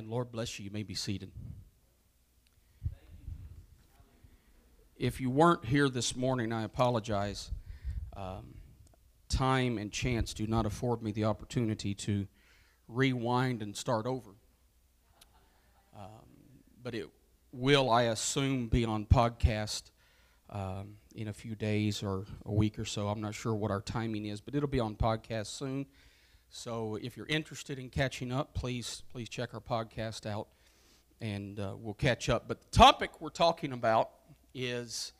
And Lord bless you. You may be seated. If you weren't here this morning, I apologize. Time and chance do not afford me the opportunity to rewind and start over. But it will, I assume, be on podcast in a few days or a week or so. I'm not sure what our timing is, but it'll be on podcast soon. So if you're interested in catching up, please check our podcast out, and we'll catch up. But the topic we're talking about is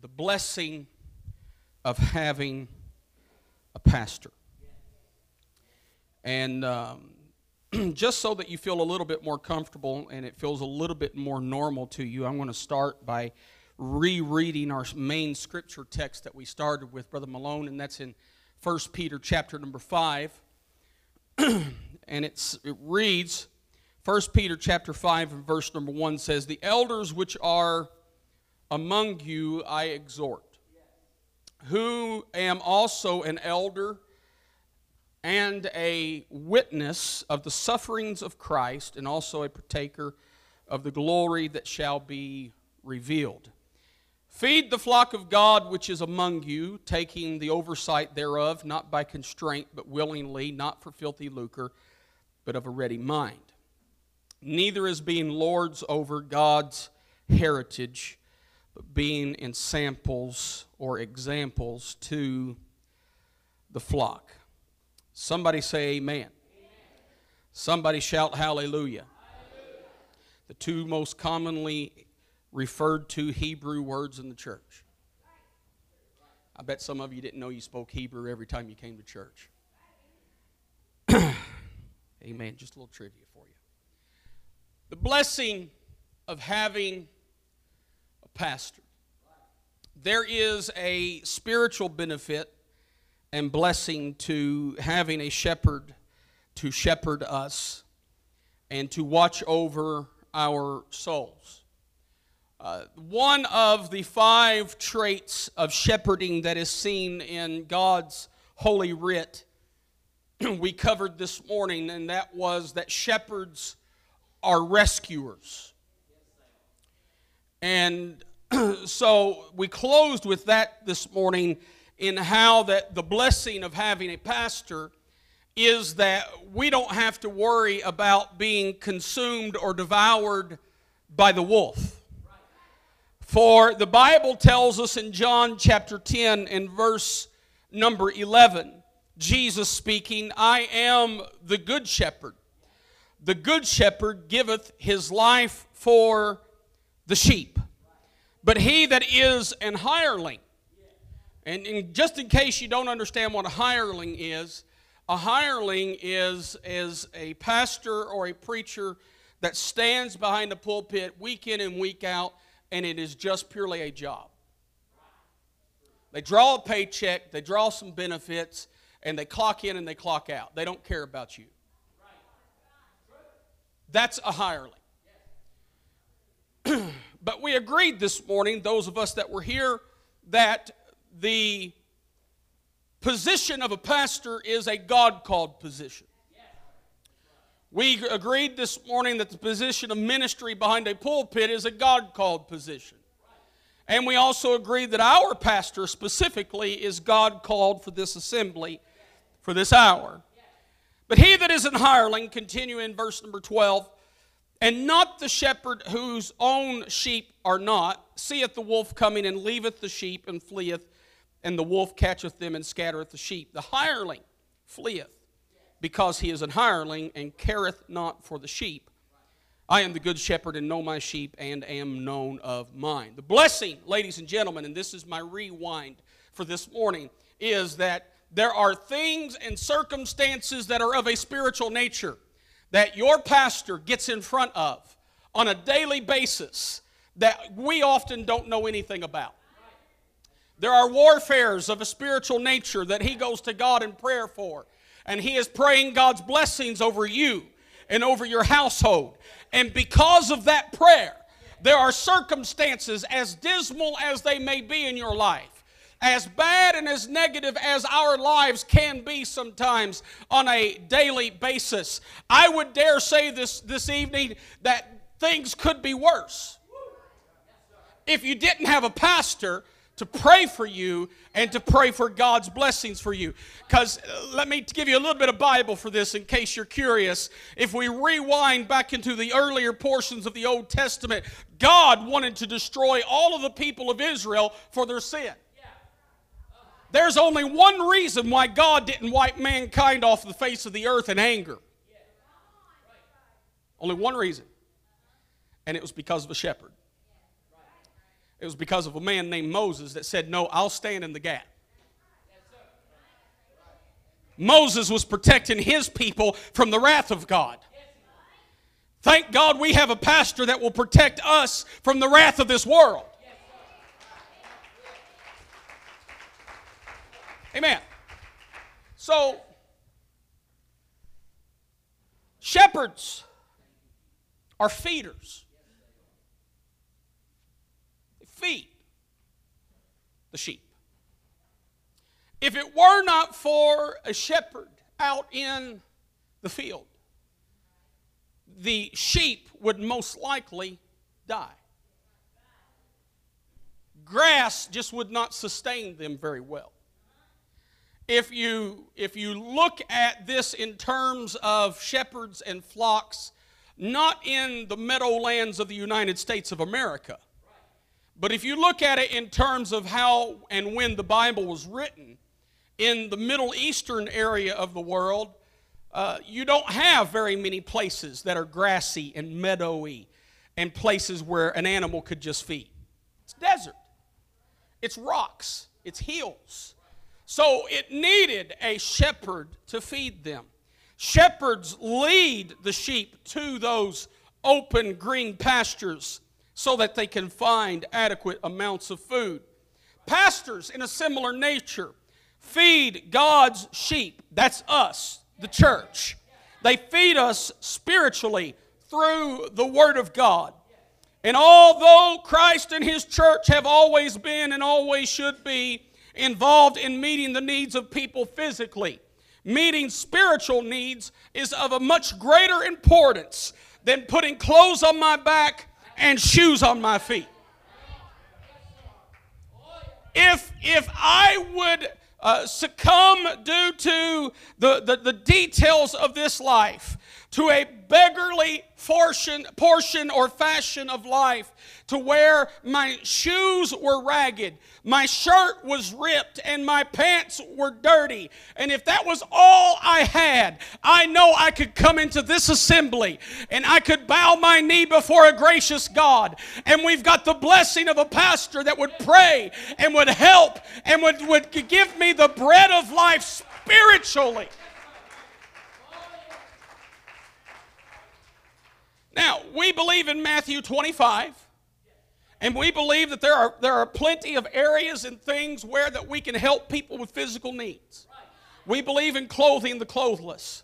the blessing of having a pastor. And just so that you feel a little bit more comfortable and it feels a little bit more normal to you, I'm going to start by rereading our main scripture text that we started with, Brother Malone, and that's in 1 Peter chapter number 5. And it reads, 1 Peter chapter 5 and verse number 1 says, "The elders which are among you I exhort, who am also an elder and a witness of the sufferings of Christ, and also a partaker of the glory that shall be revealed. Feed the flock of God which is among you, taking the oversight thereof, not by constraint, but willingly, not for filthy lucre, but of a ready mind. Neither as being lords over God's heritage, but being in samples or examples to the flock." Somebody say amen. Amen. Somebody shout hallelujah. Hallelujah. The two most commonly referred to Hebrew words in the church. I bet some of you didn't know you spoke Hebrew every time you came to church. Amen. Just a little trivia for you. The blessing of having pastor. There is a spiritual benefit and blessing to having a shepherd to shepherd us and to watch over our souls. One of the five traits of shepherding that is seen in God's holy writ we covered this morning, and that was that shepherds are rescuers. And so we closed with that this morning in how that the blessing of having a pastor is that we don't have to worry about being consumed or devoured by the wolf. For the Bible tells us in John chapter 10 and verse number 11, Jesus speaking, "I am the good shepherd. The good shepherd giveth his life for the sheep. But he that is an hireling," and just in case you don't understand what a hireling is a pastor or a preacher that stands behind the pulpit week in and week out, and it is just purely a job. They draw a paycheck, they draw some benefits, and they clock in and they clock out. They don't care about you. That's a hireling. But we agreed this morning, those of us that were here, that the position of a pastor is a God-called position. We agreed this morning that the position of ministry behind a pulpit is a God-called position. And we also agreed that our pastor specifically is God-called for this assembly, for this hour. But he that is an hireling, continue in verse number 12, "And not the shepherd, whose own sheep are not, seeth the wolf coming, and leaveth the sheep, and fleeth, and the wolf catcheth them, and scattereth the sheep. The hireling fleeth, because he is an hireling, and careth not for the sheep. I am the good shepherd, and know my sheep, and am known of mine." The blessing, ladies and gentlemen, and this is my rewind for this morning, is that there are things and circumstances that are of a spiritual nature that your pastor gets in front of on a daily basis that we often don't know anything about. There are warfares of a spiritual nature that he goes to God in prayer for, and he is praying God's blessings over you and over your household. And because of that prayer, there are circumstances, as dismal as they may be in your life, as bad and as negative as our lives can be sometimes on a daily basis, I would dare say this evening that things could be worse if you didn't have a pastor to pray for you and to pray for God's blessings for you. Because let me give you a little bit of Bible for this in case you're curious. If we rewind back into the earlier portions of the Old Testament, God wanted to destroy all of the people of Israel for their sin. There's only one reason why God didn't wipe mankind off the face of the earth in anger. Only one reason. And it was because of a shepherd. It was because of a man named Moses that said, no, I'll stand in the gap. Moses was protecting his people from the wrath of God. Thank God we have a pastor that will protect us from the wrath of this world. Amen. So, shepherds are feeders. Feed the sheep. If it were not for a shepherd out in the field, the sheep would most likely die. Grass just would not sustain them very well. If you look at this in terms of shepherds and flocks, not in the meadowlands of the United States of America, but if you look at it in terms of how and when the Bible was written, in the Middle Eastern area of the world, you don't have very many places that are grassy and meadowy and places where an animal could just feed. It's desert. It's rocks. It's hills. So it needed a shepherd to feed them. Shepherds lead the sheep to those open green pastures so that they can find adequate amounts of food. Pastors, in a similar nature, feed God's sheep. That's us, the church. They feed us spiritually through the Word of God. And although Christ and His church have always been and always should be involved in meeting the needs of people physically, meeting spiritual needs is of a much greater importance than putting clothes on my back and shoes on my feet. If I would succumb due to the details of this life, to a beggarly portion or fashion of life, to where my shoes were ragged, my shirt was ripped, and my pants were dirty, and if that was all I had, I know I could come into this assembly, and I could bow my knee before a gracious God, and we've got the blessing of a pastor that would pray, and would help, and would give me the bread of life spiritually. Now, we believe in Matthew 25, and we believe that there are plenty of areas and things where that we can help people with physical needs. We believe in clothing the clothless.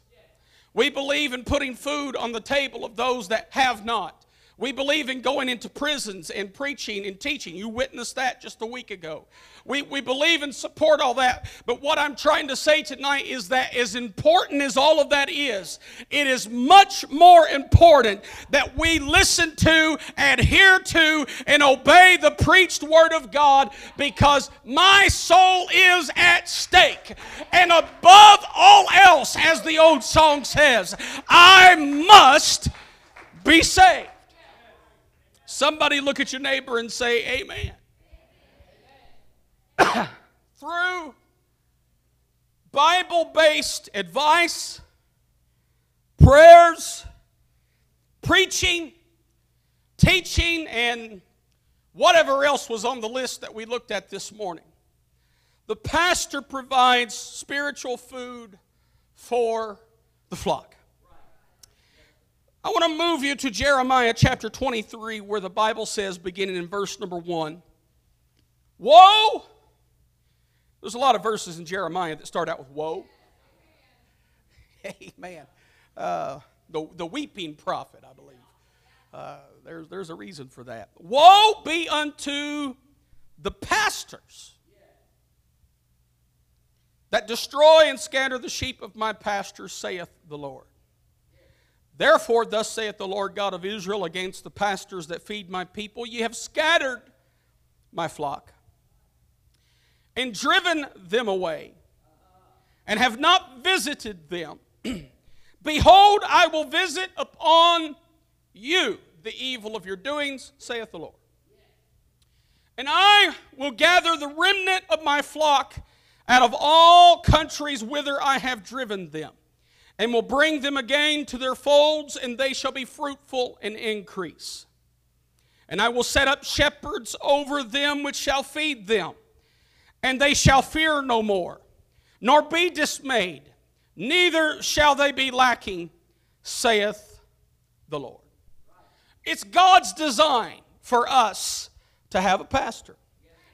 We believe in putting food on the table of those that have not. We believe in going into prisons and preaching and teaching. You witnessed that just a week ago. We believe and support all that. But what I'm trying to say tonight is that as important as all of that is, it is much more important that we listen to, adhere to, and obey the preached Word of God, because my soul is at stake. And above all else, as the old song says, I must be saved. Somebody look at your neighbor and say, amen. Amen. Through Bible-based advice, prayers, preaching, teaching, and whatever else was on the list that we looked at this morning, the pastor provides spiritual food for the flock. I want to move you to Jeremiah chapter 23, where the Bible says, beginning in verse number 1, woe! There's a lot of verses in Jeremiah that start out with woe. Amen. The weeping prophet, I believe. There's a reason for that. Woe be unto the pastors that destroy and scatter the sheep of my pasture, saith the Lord. Therefore, thus saith the Lord God of Israel against the pastors that feed my people, ye have scattered my flock and driven them away, and have not visited them. Behold, I will visit upon you the evil of your doings, saith the Lord. And I will gather the remnant of my flock out of all countries whither I have driven them, and will bring them again to their folds, and they shall be fruitful and increase. And I will set up shepherds over them which shall feed them, and they shall fear no more, nor be dismayed, neither shall they be lacking, saith the Lord. It's God's design for us to have a pastor.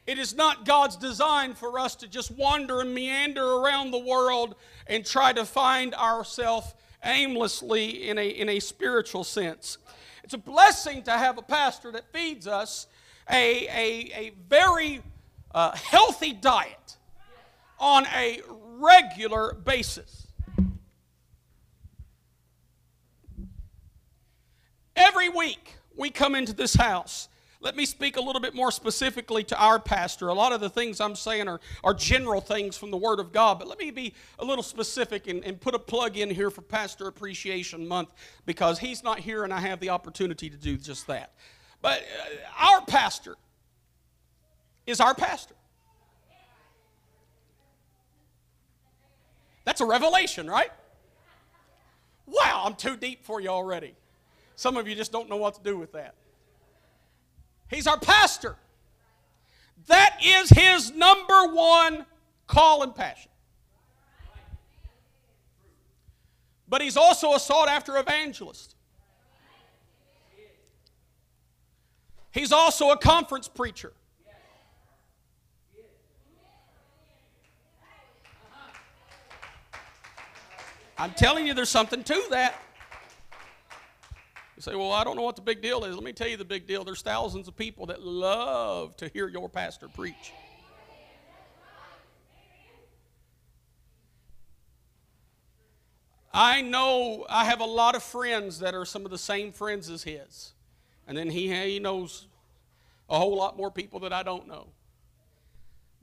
It is not God's design for us to just wander and meander around the world and try to find ourselves aimlessly in a spiritual sense. It's a blessing to have a pastor that feeds us a very healthy diet on a regular basis. Every week we come into this house. Let me speak a little bit more specifically to our pastor. A lot of the things I'm saying are general things from the Word of God, but let me be a little specific and put a plug in here for Pastor Appreciation Month, because he's not here and I have the opportunity to do just that. But our pastor is our pastor. That's a revelation, right? Wow, I'm too deep for you already. Some of you just don't know what to do with that. He's our pastor. That is his number one call and passion. But he's also a sought-after evangelist. He's also a conference preacher. I'm telling you, there's something to that. You say, well, I don't know what the big deal is. Let me tell you the big deal. There's thousands of people that love to hear your pastor preach. I know I have a lot of friends that are some of the same friends as his. And then he knows a whole lot more people that I don't know.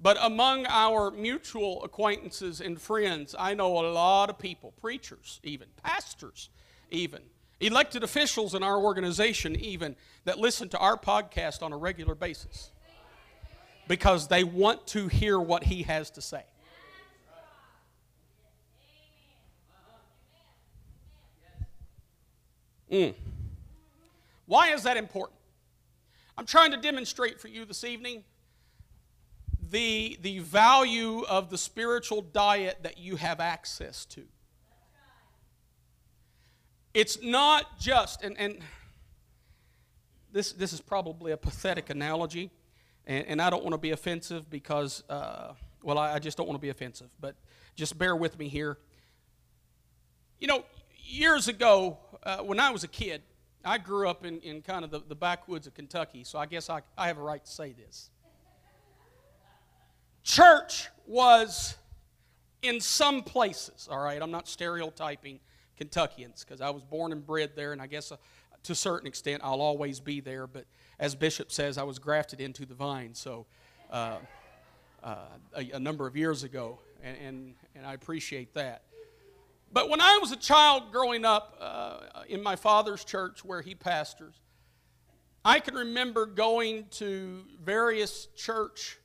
But among our mutual acquaintances and friends, I know a lot of people, preachers even, pastors even, elected officials in our organization even, that listen to our podcast on a regular basis because they want to hear what he has to say. Why is that important? I'm trying to demonstrate for you this evening the value of the spiritual diet that you have access to. It's not just, and this is probably a pathetic analogy, and I don't want to be offensive because, I just don't want to be offensive, but just bear with me here. You know, years ago, when I was a kid, I grew up in kind of the backwoods of Kentucky, so I guess I have a right to say this. Church was, in some places, all right, I'm not stereotyping Kentuckians, because I was born and bred there, and I guess to a certain extent I'll always be there, but as Bishop says, I was grafted into the vine, so a number of years ago, and I appreciate that. But when I was a child growing up in my father's church where he pastors, I can remember going to various church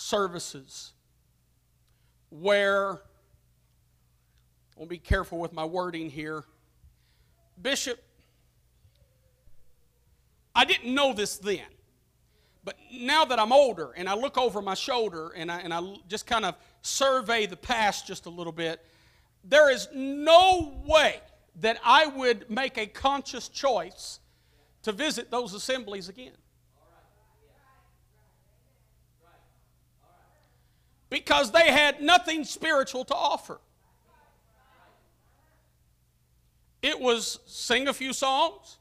services where, I'll be careful with my wording here. Bishop, I didn't know this then, but now that I'm older and I look over my shoulder and I just kind of survey the past just a little bit, there is no way that I would make a conscious choice to visit those assemblies again. Because they had nothing spiritual to offer. It was sing a few songs,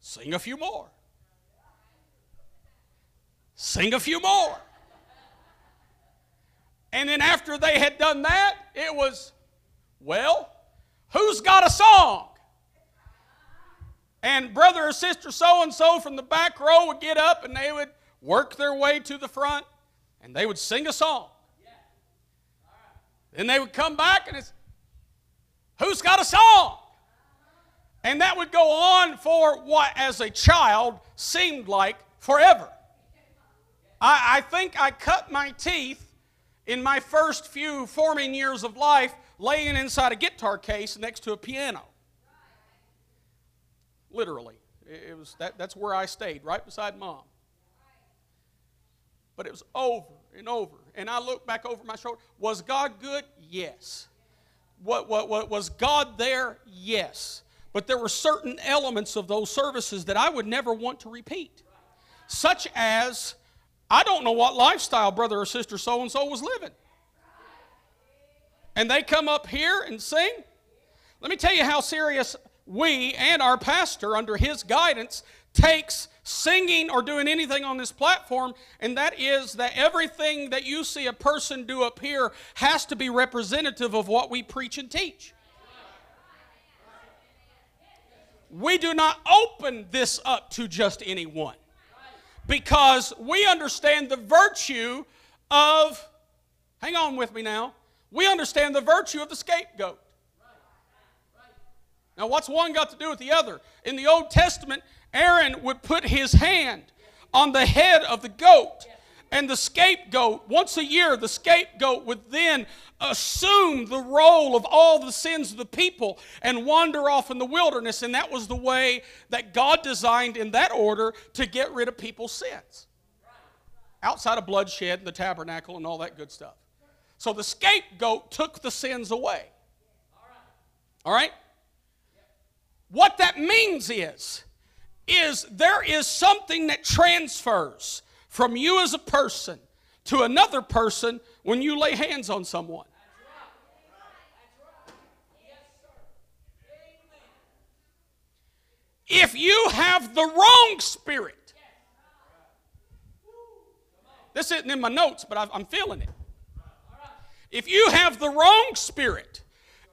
sing a few more, sing a few more. And then after they had done that, it was, well, who's got a song? And brother or sister so-and-so from the back row would get up and they would work their way to the front and they would sing a song. Yeah. All right. Then they would come back and it's, who's got a song? And that would go on for what, as a child, seemed like forever. I think I cut my teeth in my first few forming years of life laying inside a guitar case next to a piano. Literally. It was that's where I stayed, right beside Mom. But it was over and over. And I looked back over my shoulder. Was God good? Yes. What was God there? Yes. But there were certain elements of those services that I would never want to repeat. Such as, I don't know what lifestyle brother or sister so-and-so was living. And they come up here and sing. Let me tell you how serious we and our pastor, under his guidance, takes singing or doing anything on this platform, and that is that everything that you see a person do up here has to be representative of what we preach and teach. We do not open this up to just anyone because we understand the virtue of, hang on with me now, we understand the virtue of the scapegoat. Now what's one got to do with the other? In the Old Testament, Aaron would put his hand on the head of the goat and the scapegoat, once a year, the scapegoat would then assume the role of all the sins of the people and wander off in the wilderness. And that was the way that God designed in that order to get rid of people's sins. Outside of bloodshed and the tabernacle and all that good stuff. So the scapegoat took the sins away. All right? What that means is there is something that transfers from you as a person to another person when you lay hands on someone. If you have the wrong spirit, this isn't in my notes, but I'm feeling it. If you have the wrong spirit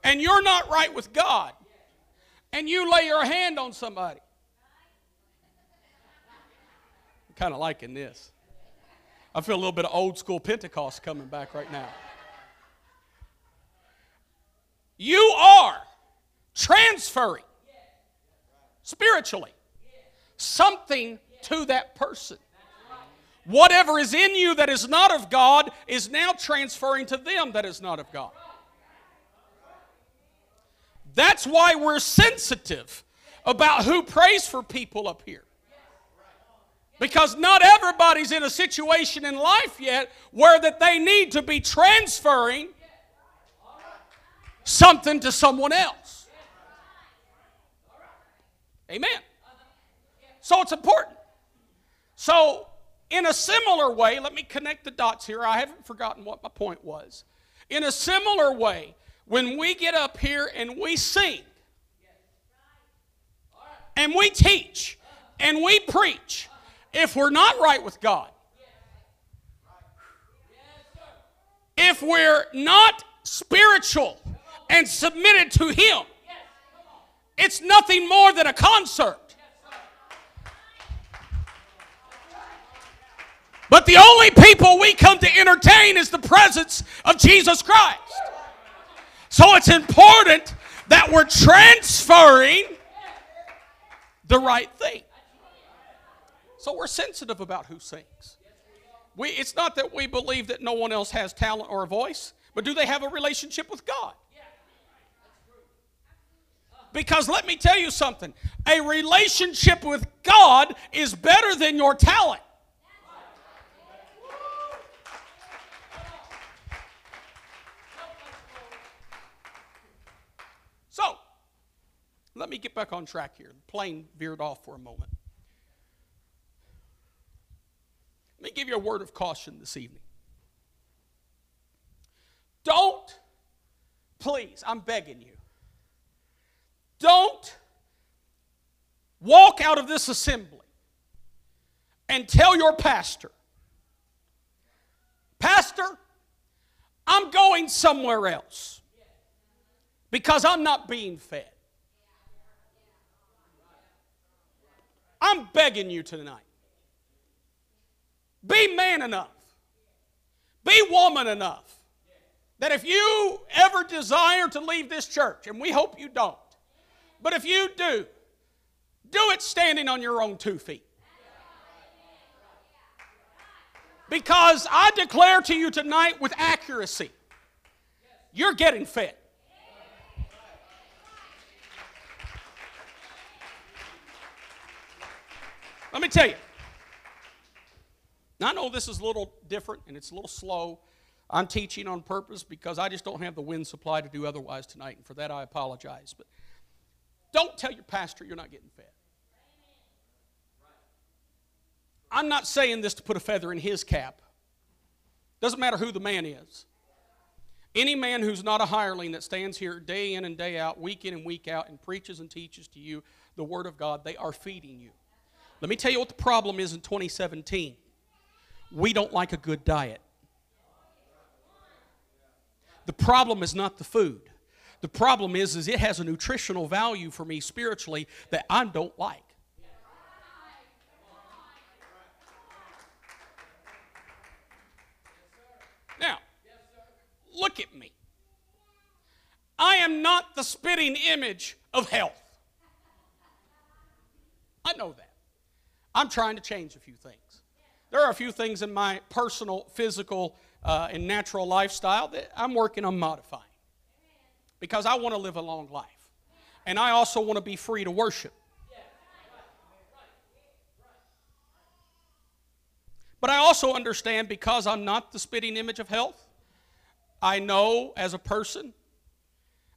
and you're not right with God and you lay your hand on somebody, I'm kind of liking this. I feel a little bit of old school Pentecost coming back right now. You are transferring spiritually something to that person. Whatever is in you that is not of God is now transferring to them that is not of God. That's why we're sensitive about who prays for people up here. Because not everybody's in a situation in life yet where that they need to be transferring something to someone else. Amen. So it's important. So in a similar way, let me connect the dots here. I haven't forgotten what my point was. In a similar way, when we get up here and we sing and we teach and we preach, if we're not right with God, if we're not spiritual and submitted to Him, it's nothing more than a concert. But the only people we come to entertain is the presence of Jesus Christ. So it's important that we're transferring the right thing. So we're sensitive about who sings. It's not that we believe that no one else has talent or a voice, but do they have a relationship with God? Because let me tell you something. A relationship with God is better than your talent. So, let me get back on track here. The plane veered off for a moment. Let me give you a word of caution this evening. Don't, please, I'm begging you, don't walk out of this assembly and tell your pastor, Pastor, I'm going somewhere else because I'm not being fed. I'm begging you tonight. Be man enough. Be woman enough. That if you ever desire to leave this church, and we hope you don't, but if you do, do it standing on your own 2 feet. Because I declare to you tonight with accuracy, you're getting fed. Let me tell you. Now, I know this is a little different and it's a little slow. I'm teaching on purpose because I just don't have the wind supply to do otherwise tonight, and for that I apologize. But don't tell your pastor you're not getting fed. I'm not saying this to put a feather in his cap. Doesn't matter who the man is. Any man who's not a hireling that stands here day in and day out, week in and week out, and preaches and teaches to you the Word of God, they are feeding you. Let me tell you what the problem is in 2017. We don't like a good diet. The problem is not the food. The problem is it has a nutritional value for me spiritually that I don't like. Now, look at me. I am not the spitting image of health. I know that. I'm trying to change a few things. There are a few things in my personal, physical, and natural lifestyle that I'm working on modifying because I want to live a long life. And I also want to be free to worship. But I also understand because I'm not the spitting image of health, I know as a person,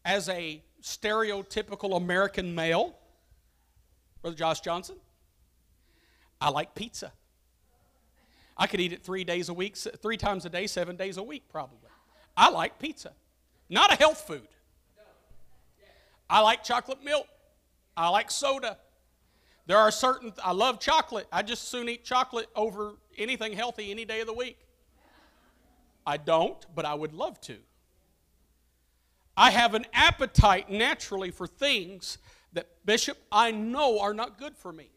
as a stereotypical American male, Brother Josh Johnson, I like pizza. I could eat it 3 days a week, 3 times a day, 7 days a week probably. I like pizza. Not a health food. I like chocolate milk. I like soda. There are certain, I love chocolate. I just soon eat chocolate over anything healthy any day of the week. I don't, but I would love to. I have an appetite naturally for things that, Bishop, I know are not good for me.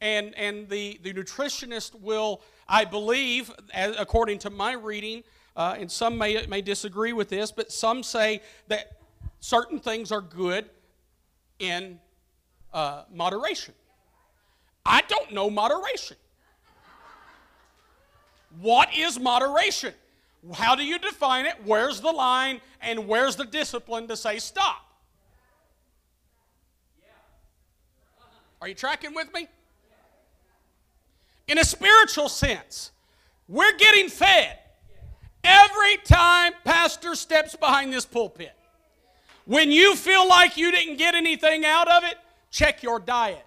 And the nutritionist will, I believe, according to my reading, and some may disagree with this, but some say that certain things are good in moderation. I don't know moderation. What is moderation? How do you define it? Where's the line? And where's the discipline to say stop? Are you tracking with me? In a spiritual sense, we're getting fed every time pastor steps behind this pulpit. When you feel like you didn't get anything out of it, check your diet.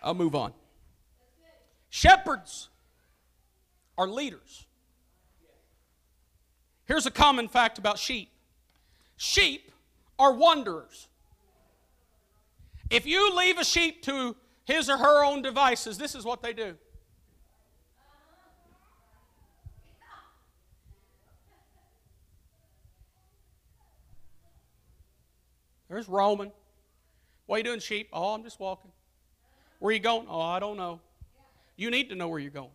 I'll move on. Shepherds are leaders. Here's a common fact about sheep. Sheep are wanderers. If you leave a sheep to his or her own devices, this is what they do. There's roaming. What are you doing, sheep? Oh, I'm just walking. Where are you going? Oh, I don't know. You need to know where you're going.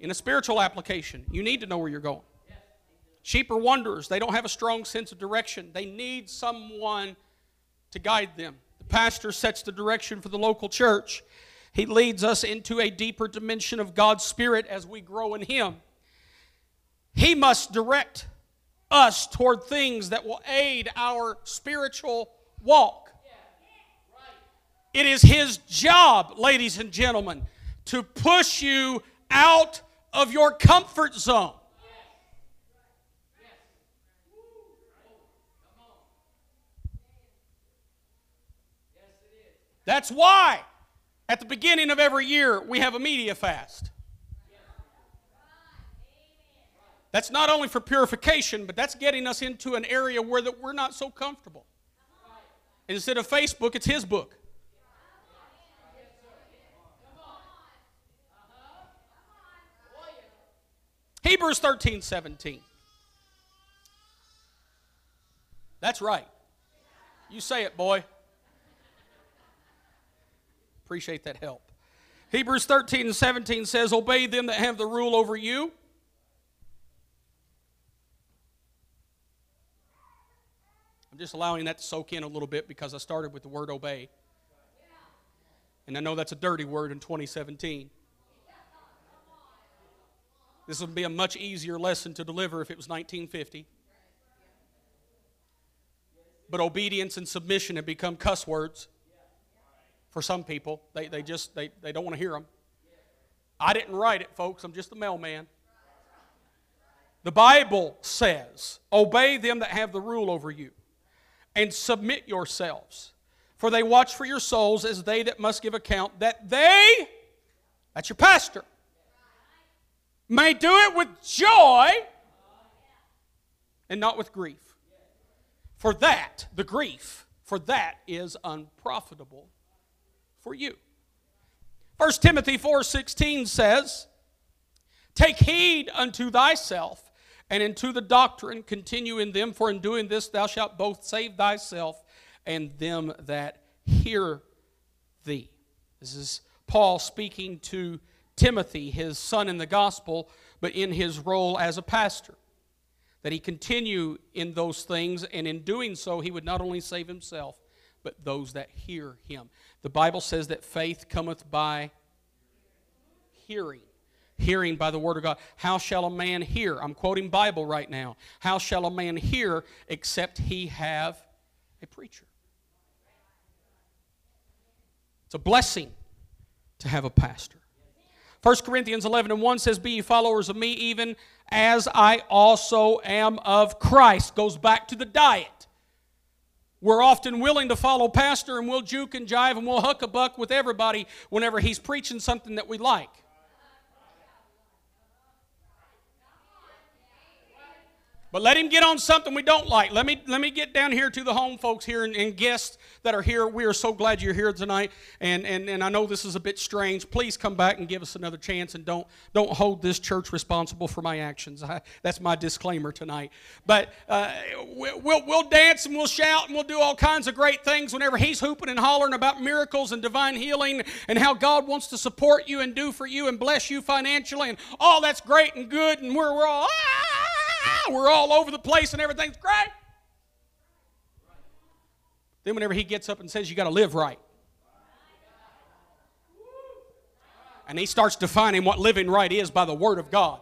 In a spiritual application, you need to know where you're going. Sheep are wanderers. They don't have a strong sense of direction. They need someone to guide them. The pastor sets the direction for the local church. He leads us into a deeper dimension of God's Spirit as we grow in Him. He must direct us toward things that will aid our spiritual walk. It is His job, ladies and gentlemen, to push you out of your comfort zone. That's why at the beginning of every year we have a media fast. That's not only for purification, but that's getting us into an area where that we're not so comfortable. Instead of Facebook, it's his book. Hebrews 13:17. That's right. You say it, boy. Appreciate that help. Hebrews 13:17 says, "Obey them that have the rule over you." I'm just allowing that to soak in a little bit because I started with the word obey. And I know that's a dirty word in 2017. This would be a much easier lesson to deliver if it was 1950. But obedience and submission have become cuss words for some people. They don't want to hear them. I didn't write it, folks. I'm just the mailman. The Bible says, "Obey them that have the rule over you, and submit yourselves, for they watch for your souls as they that must give account, that they," that's your pastor, "may do it with joy and not with grief. For that," the grief, "for that is unprofitable for you." 1 Timothy 4:16 says, "Take heed unto thyself and unto the doctrine, continue in them, for in doing this thou shalt both save thyself and them that hear thee." This is Paul speaking to Timothy, his son in the gospel, but in his role as a pastor, that he continue in those things, and in doing so he would not only save himself, but those that hear him. The Bible says that faith cometh by hearing. Hearing by the word of God. How shall a man hear? I'm quoting Bible right now. How shall a man hear except he have a preacher? It's a blessing to have a pastor. 1 Corinthians 11:1 says, "Be ye followers of me, even as I also am of Christ." Goes back to the diet. We're often willing to follow pastor, and we'll juke and jive, and we'll huck a buck with everybody whenever he's preaching something that we like. But let him get on something we don't like. Let me get down here to the home folks here and guests that are here. We are so glad you're here tonight. And I know this is a bit strange. Please come back and give us another chance. And don't hold this church responsible for my actions. That's my disclaimer tonight. But we'll dance and we'll shout and we'll do all kinds of great things whenever he's hooping and hollering about miracles and divine healing and how God wants to support you and do for you and bless you financially. And all that's great and good. And we're all... we're all over the place and everything's great. Then whenever he gets up and says, "You got to live right," and he starts defining what living right is by the Word of God,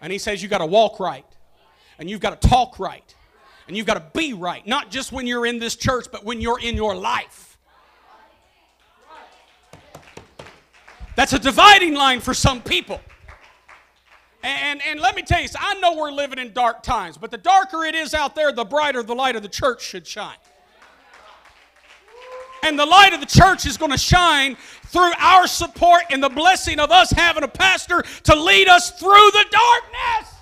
and he says, "You got to walk right, and you've got to talk right, and you've got to be right," not just when you're in this church, but when you're in your life. That's a dividing line for some people. And let me tell you, I know we're living in dark times, but the darker it is out there, the brighter the light of the church should shine. And the light of the church is going to shine through our support and the blessing of us having a pastor to lead us through the darkness.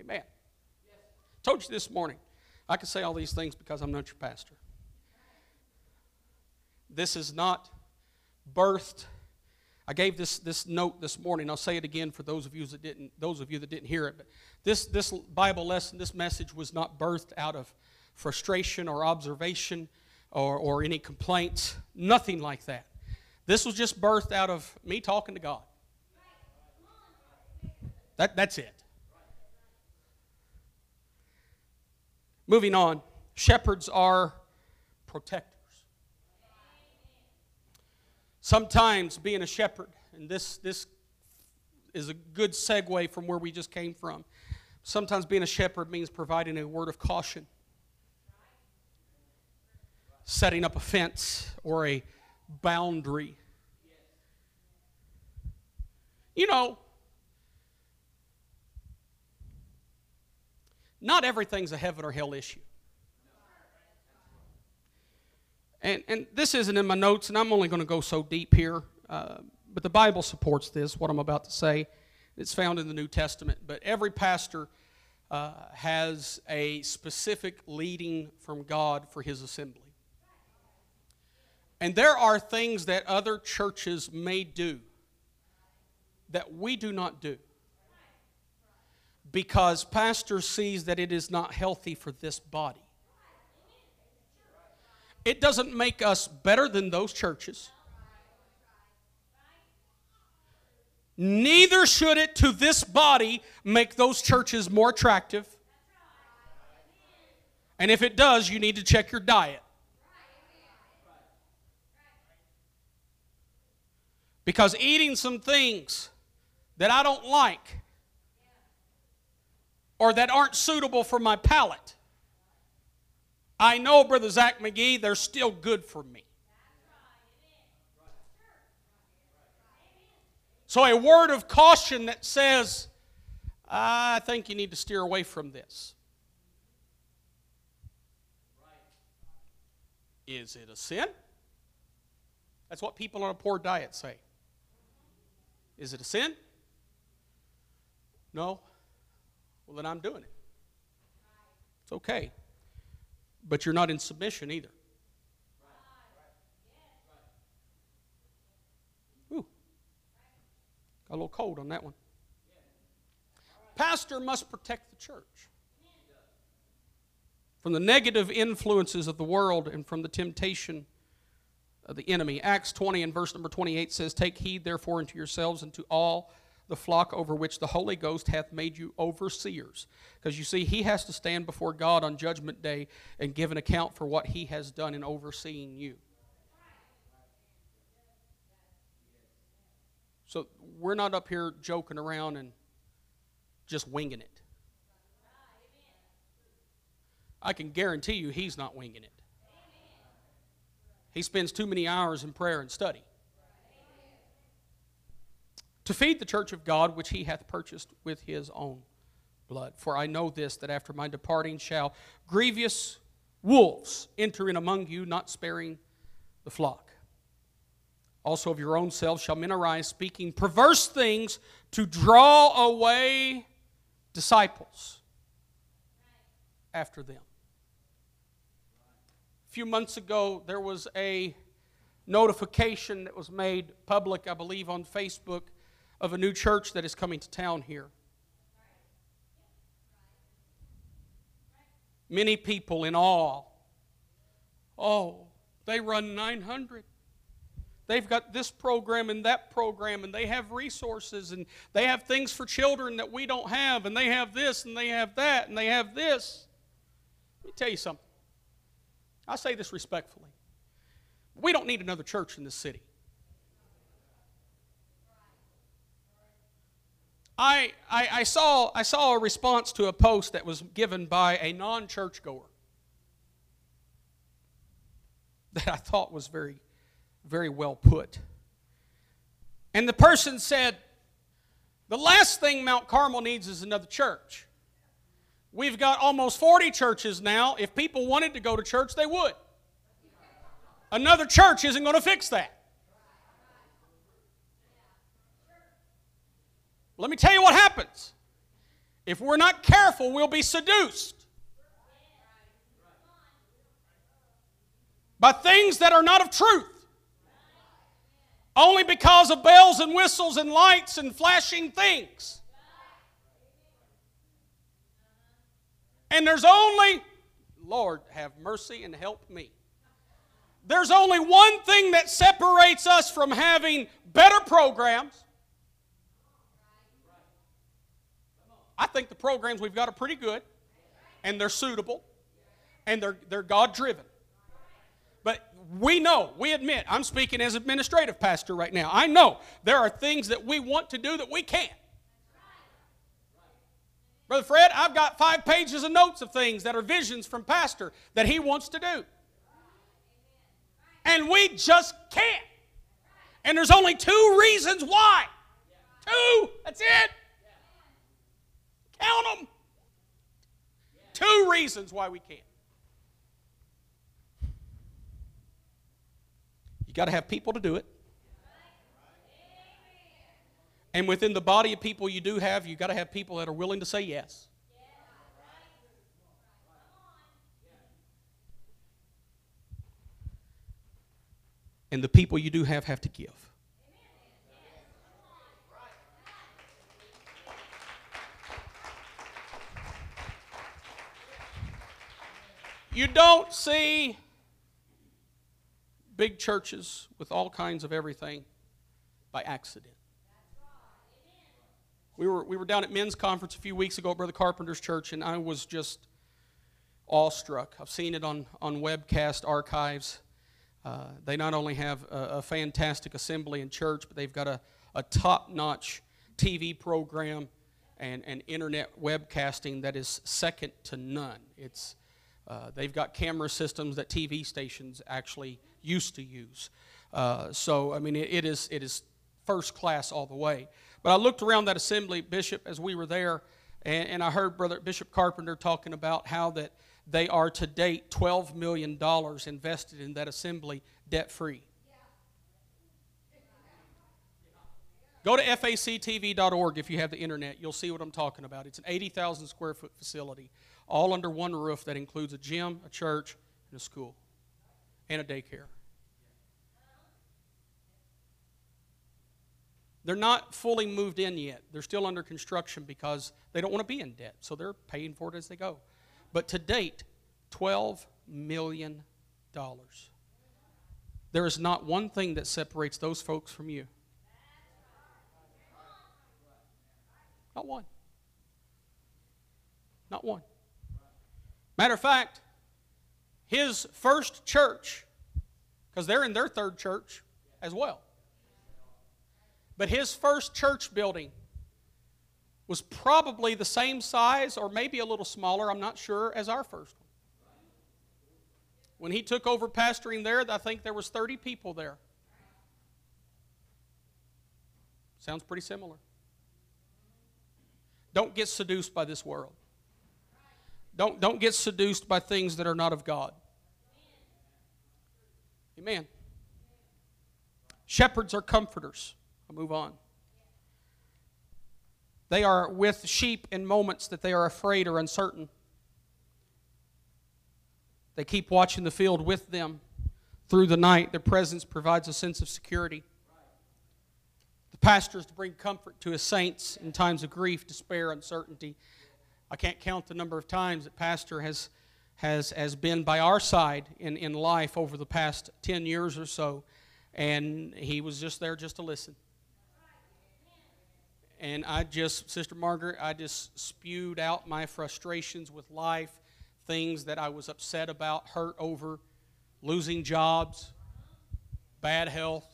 Amen. I told you this morning, I can say all these things because I'm not your pastor. This is not... birthed. I gave this note this morning. I'll say it again for those of you that didn't hear it. But this Bible lesson, this message was not birthed out of frustration or observation or any complaints. Nothing like that. This was just birthed out of me talking to God. That's it. Moving on. Shepherds are protectors. Sometimes being a shepherd, and this is a good segue from where we just came from. Sometimes being a shepherd means providing a word of caution, setting up a fence or a boundary. You know, not everything's a heaven or hell issue. And this isn't in my notes, and I'm only going to go so deep here. But the Bible supports this, what I'm about to say. It's found in the New Testament. But every pastor has a specific leading from God for his assembly. And there are things that other churches may do that we do not do, because pastor sees that it is not healthy for this body. It doesn't make us better than those churches. Neither should it to this body make those churches more attractive. And if it does, you need to check your diet. Because eating some things that I don't like or that aren't suitable for my palate, I know, Brother Zach McGee, they're still good for me. So a word of caution that says, I think you need to steer away from this. Is it a sin? That's what people on a poor diet say. Is it a sin? No. Well, then I'm doing it. It's okay. But you're not in submission either. A little cold on that one. Pastor must protect the church from the negative influences of the world and from the temptation of the enemy. Acts 20 and verse number 28 says, "Take heed therefore unto yourselves and to all the flock over which the Holy Ghost hath made you overseers." Because you see, he has to stand before God on judgment day and give an account for what he has done in overseeing you. So we're not up here joking around and just winging it. I can guarantee you he's not winging it. He spends too many hours in prayer and study. To feed the church of God, which he hath purchased with his own blood. For I know this, that after my departing shall grievous wolves enter in among you, not sparing the flock. Also of your own selves shall men arise, speaking perverse things to draw away disciples after them. A few months ago, there was a notification that was made public, I believe, on Facebook of a new church that is coming to town here. Many people in awe. Oh, they run 900. They've got this program and that program, and they have resources, and they have things for children that we don't have, and they have this, and they have that, and they have this. Let me tell you something. I say this respectfully. We don't need another church in this city. I saw a response to a post that was given by a non-churchgoer that I thought was very well put. And the person said, the last thing Mount Carmel needs is another church. We've got almost 40 churches now. If people wanted to go to church, they would. Another church isn't going to fix that. Let me tell you what happens. If we're not careful, we'll be seduced by things that are not of truth. Only because of bells and whistles and lights and flashing things. And there's only, Lord, have mercy and help me. There's only one thing that separates us from having better programs. I think the programs we've got are pretty good, and they're suitable, and they're God-driven. But we know, we admit, I'm speaking as administrative pastor right now. I know there are things that we want to do that we can't. Brother Fred, I've got 5 pages of notes of things that are visions from pastor that he wants to do. And we just can't. And there's only 2 reasons why. 2, that's it. Count them. 2 reasons why we can't. You got to have people to do it. And within the body of people you do have, you've got to have people that are willing to say yes. And the people you do have to give. You don't see big churches with all kinds of everything by accident. We were down at men's conference a few weeks ago at Brother Carpenter's church, and I was just awestruck. I've seen it on webcast archives. They not only have a fantastic assembly and church, but they've got a top-notch TV program and internet webcasting that is second to none. They've got camera systems that TV stations actually used to use. So, I mean, it is first class all the way. But I looked around that assembly, Bishop, as we were there, and I heard Brother Bishop Carpenter talking about how that they are to date $12 million invested in that assembly debt-free. Go to FACTV.org if you have the internet. You'll see what I'm talking about. It's an 80,000 square foot facility, all under one roof that includes a gym, a church, and a school, and a daycare. They're not fully moved in yet. They're still under construction because they don't want to be in debt, so they're paying for it as they go. But to date, $12 million. There is not one thing that separates those folks from you. Not one. Not one. Matter of fact, his first church, because they're in their third church as well, but his first church building was probably the same size or maybe a little smaller, I'm not sure, as our first one. When he took over pastoring there, I think there was 30 people there. Sounds pretty similar. Don't get seduced by this world. Don't get seduced by things that are not of God. Amen. Shepherds are comforters. I'll move on. They are with sheep in moments that they are afraid or uncertain. They keep watching the field with them through the night. Their presence provides a sense of security. The pastor is to bring comfort to his saints in times of grief, despair, uncertainty. I can't count the number of times that pastor has been by our side in life over the past 10 years or so, and he was just there just to listen. And Sister Margaret, I just spewed out my frustrations with life, things that I was upset about, hurt over, losing jobs, bad health,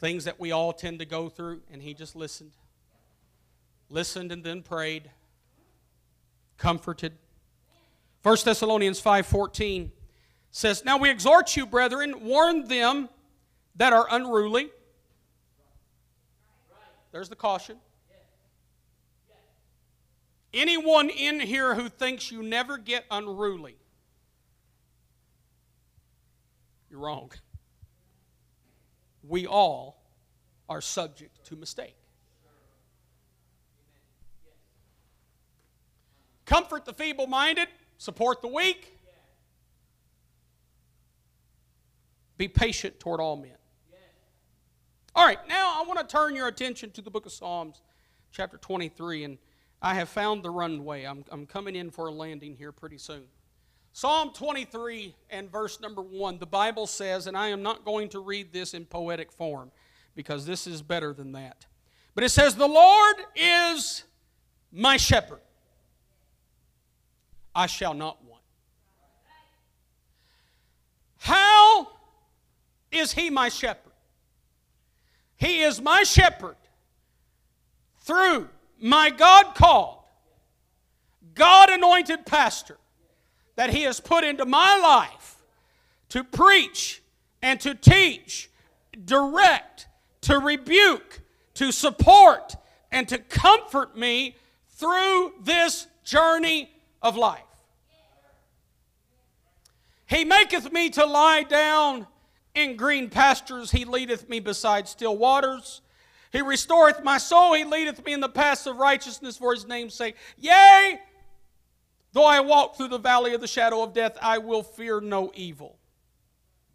things that we all tend to go through. And he just listened. Listened and then prayed. Comforted. 1 Thessalonians 5:14 says, "Now we exhort you, brethren, warn them that are unruly." There's the caution. Anyone in here who thinks you never get unruly, you're wrong. We all are subject to mistake. Comfort the feeble-minded, support the weak, be patient toward all men. All right, now I want to turn your attention to the book of Psalms, chapter 23, and I have found the runway. I'm coming in for a landing here pretty soon. Psalm 23 and verse number 1, the Bible says, and I am not going to read this in poetic form because this is better than that. But it says, "The Lord is my shepherd. I shall not want." How is he my shepherd? He is my shepherd through my God-called, God-anointed pastor that he has put into my life to preach and to teach, direct, to rebuke, to support, and to comfort me through this journey of life. He maketh me to lie down in green pastures, he leadeth me beside still waters. He restoreth my soul. He leadeth me in the paths of righteousness for his name's sake. Yea, though I walk through the valley of the shadow of death, I will fear no evil.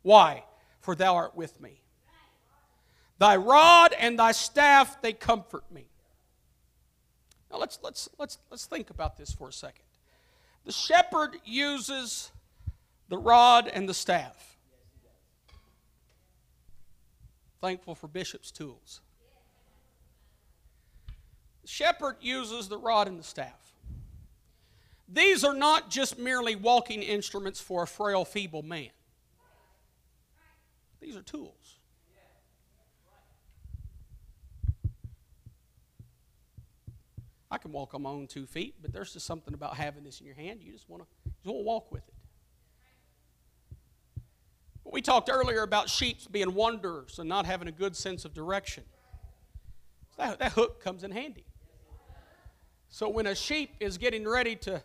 Why? For thou art with me. Thy rod and thy staff, they comfort me. Now let's think about this for a second. The shepherd uses the rod and the staff. Thankful for Bishop's tools. The shepherd uses the rod and the staff. These are not just merely walking instruments for a frail, feeble man. These are tools. I can walk on my own 2 feet, but there's just something about having this in your hand. You just want to walk with it. We talked earlier about sheep being wanderers and not having a good sense of direction. So that hook comes in handy. So when a sheep is getting ready to,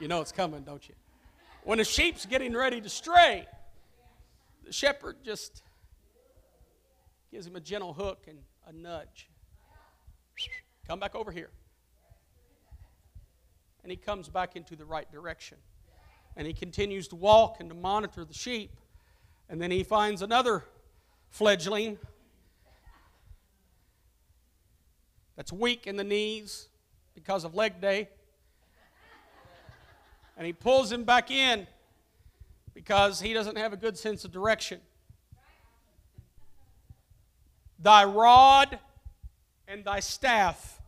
you know it's coming, don't you? When a sheep's getting ready to stray, the shepherd just gives him a gentle hook and a nudge. Come back over here. And he comes back into the right direction. And he continues to walk and to monitor the sheep. And then he finds another fledgling that's weak in the knees because of leg day. And he pulls him back in because he doesn't have a good sense of direction. Thy rod and thy staff,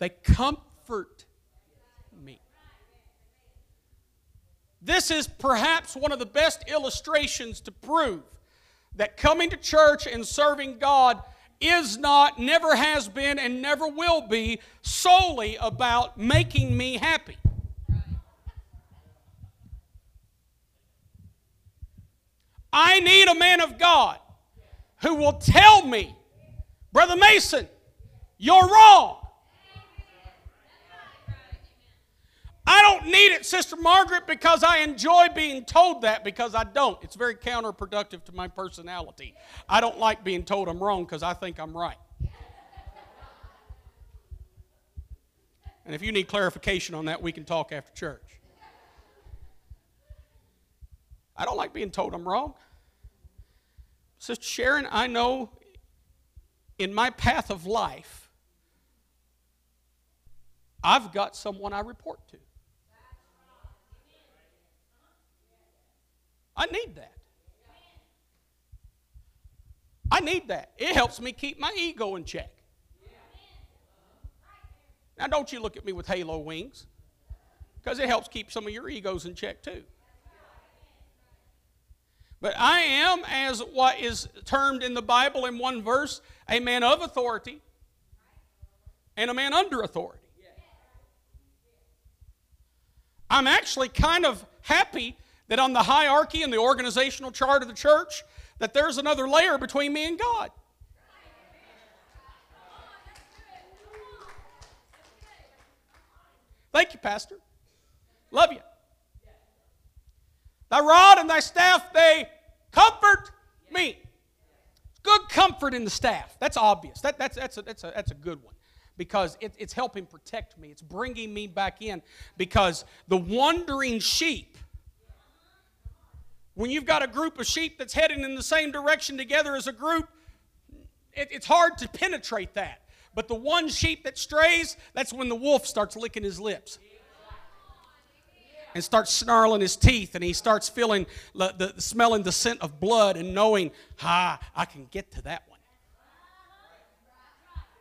they comfort me. This is perhaps one of the best illustrations to prove that coming to church and serving God is not, never has been, and never will be solely about making me happy. I need a man of God who will tell me, Brother Mason, you're wrong. I don't need it, Sister Margaret, because I enjoy being told that, because I don't. It's very counterproductive to my personality. I don't like being told I'm wrong because I think I'm right. And if you need clarification on that, we can talk after church. I don't like being told I'm wrong. Sister Sharon, I know in my path of life, I've got someone I report to. I need that. I need that. It helps me keep my ego in check. Now don't you look at me with halo wings, because it helps keep some of your egos in check too. But I am, as what is termed in the Bible in one verse, a man of authority and a man under authority. I'm actually kind of happy that on the hierarchy and the organizational chart of the church, that there's another layer between me and God. Thank you, Pastor. Love you. Thy rod and thy staff, they comfort me. Good comfort in the staff. That's obvious. That's a good one. Because it's helping protect me. It's bringing me back in. Because the wandering sheep, when you've got a group of sheep that's heading in the same direction together as a group, it's hard to penetrate that. But the one sheep that strays, that's when the wolf starts licking his lips. And starts snarling his teeth, and he starts feeling, smelling the scent of blood and knowing, I can get to that one.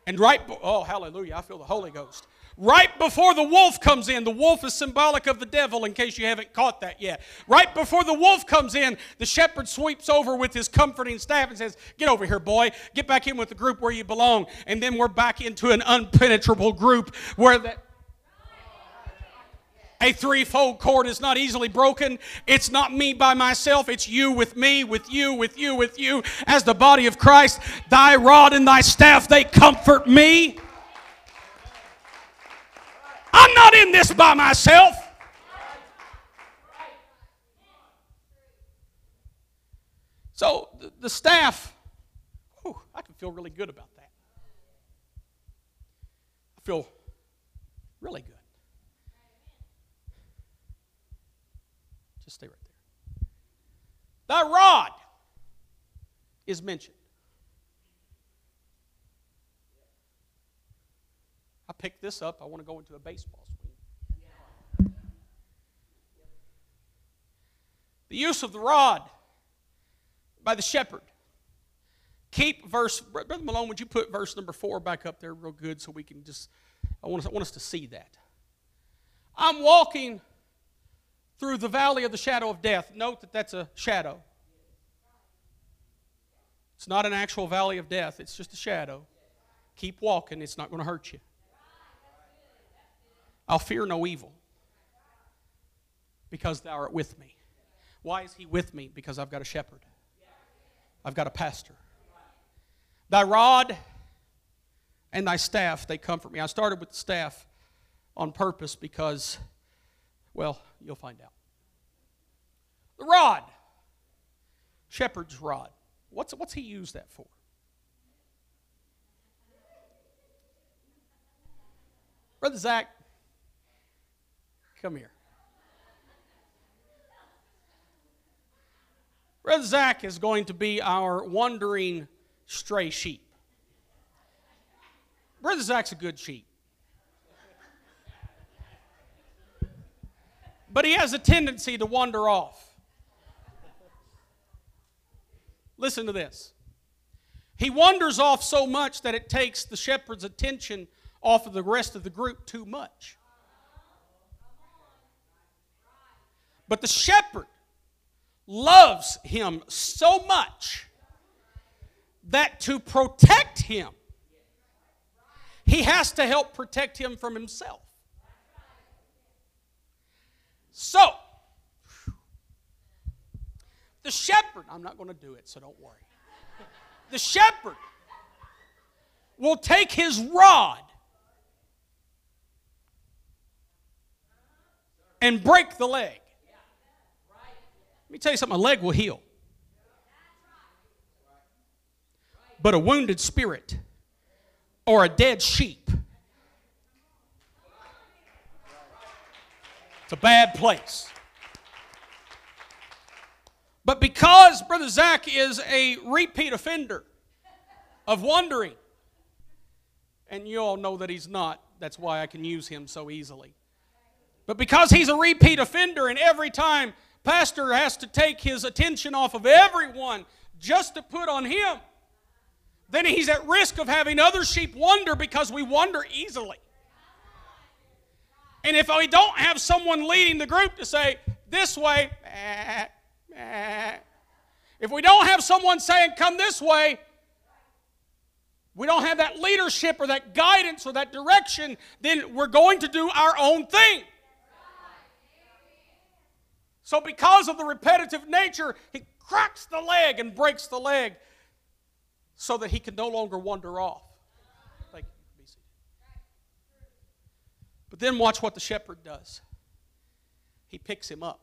And oh, hallelujah, I feel the Holy Ghost. Right before the wolf comes in, the wolf is symbolic of the devil in case you haven't caught that yet. Right before the wolf comes in, the shepherd sweeps over with his comforting staff and says, get over here, boy. Get back in with the group where you belong. And then we're back into an unpenetrable group where a threefold cord is not easily broken. It's not me by myself. It's you with me, with you, with you, with you. As the body of Christ, thy rod and thy staff, they comfort me. I'm not in this by myself. So the staff I can feel really good about that. I feel really good. Just stay right there. Thy rod is mentioned. I picked this up. I want to go into a baseball swing. The use of the rod by the shepherd. Keep verse, Brother Malone, would you put verse number 4 back up there real good so we can just, I want us to see that. I'm walking through the valley of the shadow of death. Note that that's a shadow. It's not an actual valley of death. It's just a shadow. Keep walking. It's not going to hurt you. I'll fear no evil because thou art with me. Why is he with me? Because I've got a shepherd. I've got a pastor. Thy rod and thy staff, they comfort me. I started with the staff on purpose because, well, you'll find out. The rod, shepherd's rod. What's he used that for? Brother Zach, come here. Brother Zach is going to be our wandering stray sheep. Brother Zach's a good sheep. But he has a tendency to wander off. Listen to this. He wanders off so much that it takes the shepherd's attention off of the rest of the group too much. But the shepherd loves him so much that to protect him, he has to help protect him from himself. So, the shepherd, I'm not going to do it, so don't worry. The shepherd will take his rod and break the leg. Let me tell you something, a leg will heal. But a wounded spirit or a dead sheep, it's a bad place. But because Brother Zach is a repeat offender of wandering, and you all know that he's not, that's why I can use him so easily. But because he's a repeat offender, and every time pastor has to take his attention off of everyone just to put on him, then he's at risk of having other sheep wander because we wander easily. And if we don't have someone leading the group to say, this way, if we don't have someone saying, come this way, we don't have that leadership or that guidance or that direction, then we're going to do our own thing. So because of the repetitive nature, he cracks the leg and breaks the leg so that he can no longer wander off. Thank you. But then watch what the shepherd does. He picks him up.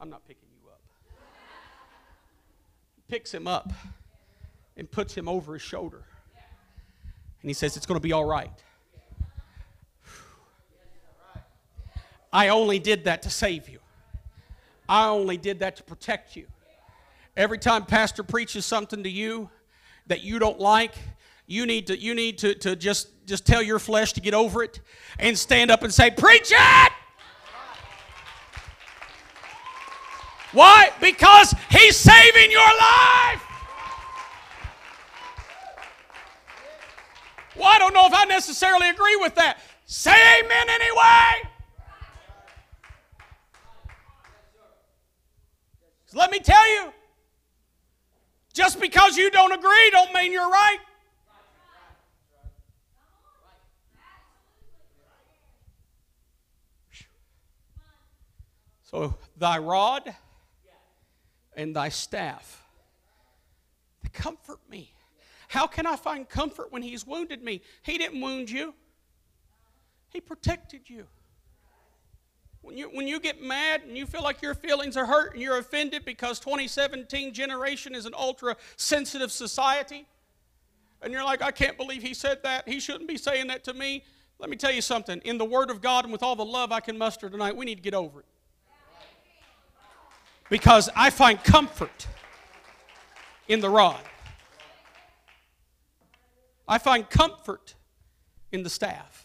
I'm not picking you up. He picks him up and puts him over his shoulder. And he says, it's going to be all right. I only did that to save you. I only did that to protect you. Every time pastor preaches something to you that you don't like, you need to just tell your flesh to get over it and stand up and say, preach it! Why? Because he's saving your life! Well, I don't know if I necessarily agree with that. Say amen anyway! So let me tell you, just because you don't agree don't mean you're right. So thy rod and thy staff, they comfort me. How can I find comfort when he's wounded me? He didn't wound you. He protected you. When you get mad and you feel like your feelings are hurt and you're offended because 2017 generation is an ultra-sensitive society, and you're like, I can't believe he said that. He shouldn't be saying that to me. Let me tell you something. In the Word of God and with all the love I can muster tonight, we need to get over it. Because I find comfort in the rod. I find comfort in the staff.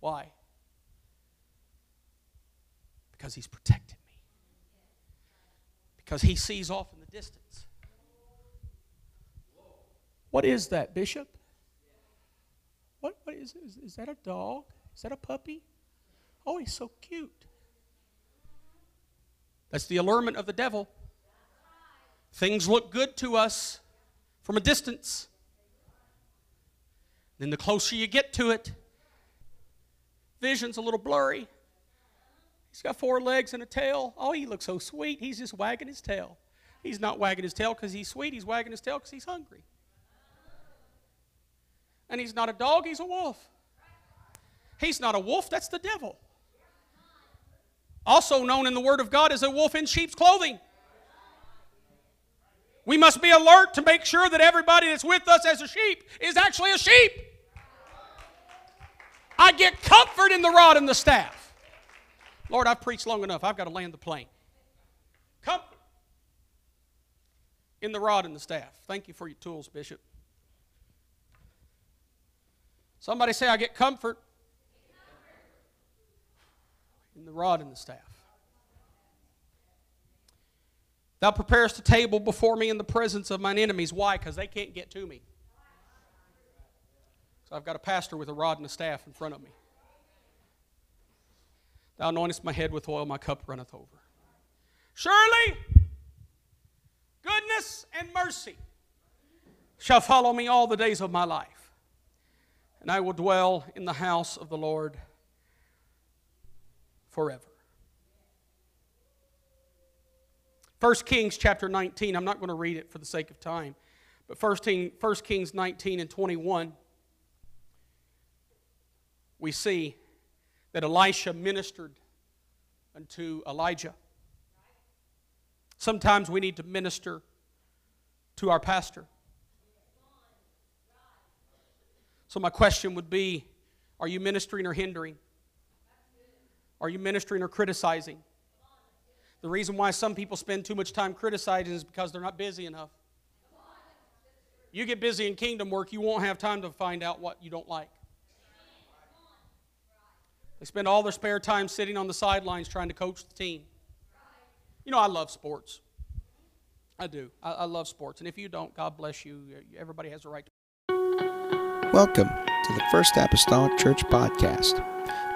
Why? Because He's protected me. Because He sees off in the distance. What is that, Bishop? What is it? Is that a dog? Is that a puppy? Oh, he's so cute. That's the allurement of the devil. Things look good to us from a distance. Then the closer you get to it, vision's a little blurry. He's got four legs and a tail. Oh, he looks so sweet. He's just wagging his tail. He's not wagging his tail because he's sweet. He's wagging his tail because he's hungry. And he's not a dog. He's a wolf. He's not a wolf. That's the devil. Also known in the Word of God as a wolf in sheep's clothing. We must be alert to make sure that everybody that's with us as a sheep is actually a sheep. I get comfort in the rod and the staff. Lord, I've preached long enough. I've got to land the plane. Comfort in the rod and the staff. Thank you for your tools, Bishop. Somebody say, I get comfort in the rod and the staff. Thou preparest a table before me in the presence of mine enemies. Why? Because they can't get to me. So I've got a pastor with a rod and a staff in front of me. Thou anointest my head with oil, my cup runneth over. Surely, goodness and mercy shall follow me all the days of my life. And I will dwell in the house of the Lord forever. 1 Kings chapter 19, I'm not going to read it for the sake of time, but 1 Kings 19 and 21, we see that Elisha ministered unto Elijah. Sometimes we need to minister to our pastor. So my question would be, are you ministering or hindering? Are you ministering or criticizing? The reason why some people spend too much time criticizing is because they're not busy enough. You get busy in kingdom work, you won't have time to find out what you don't like. They spend all their spare time sitting on the sidelines trying to coach the team. You know, I love sports. I do. I love sports. And if you don't, God bless you. Everybody has a right to. Welcome to the First Apostolic Church Podcast.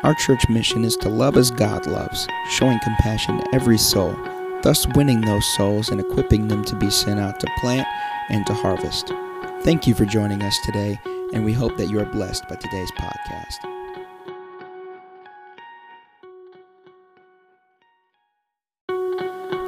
Our church mission is to love as God loves, showing compassion to every soul, thus winning those souls and equipping them to be sent out to plant and to harvest. Thank you for joining us today, and we hope that you are blessed by today's podcast.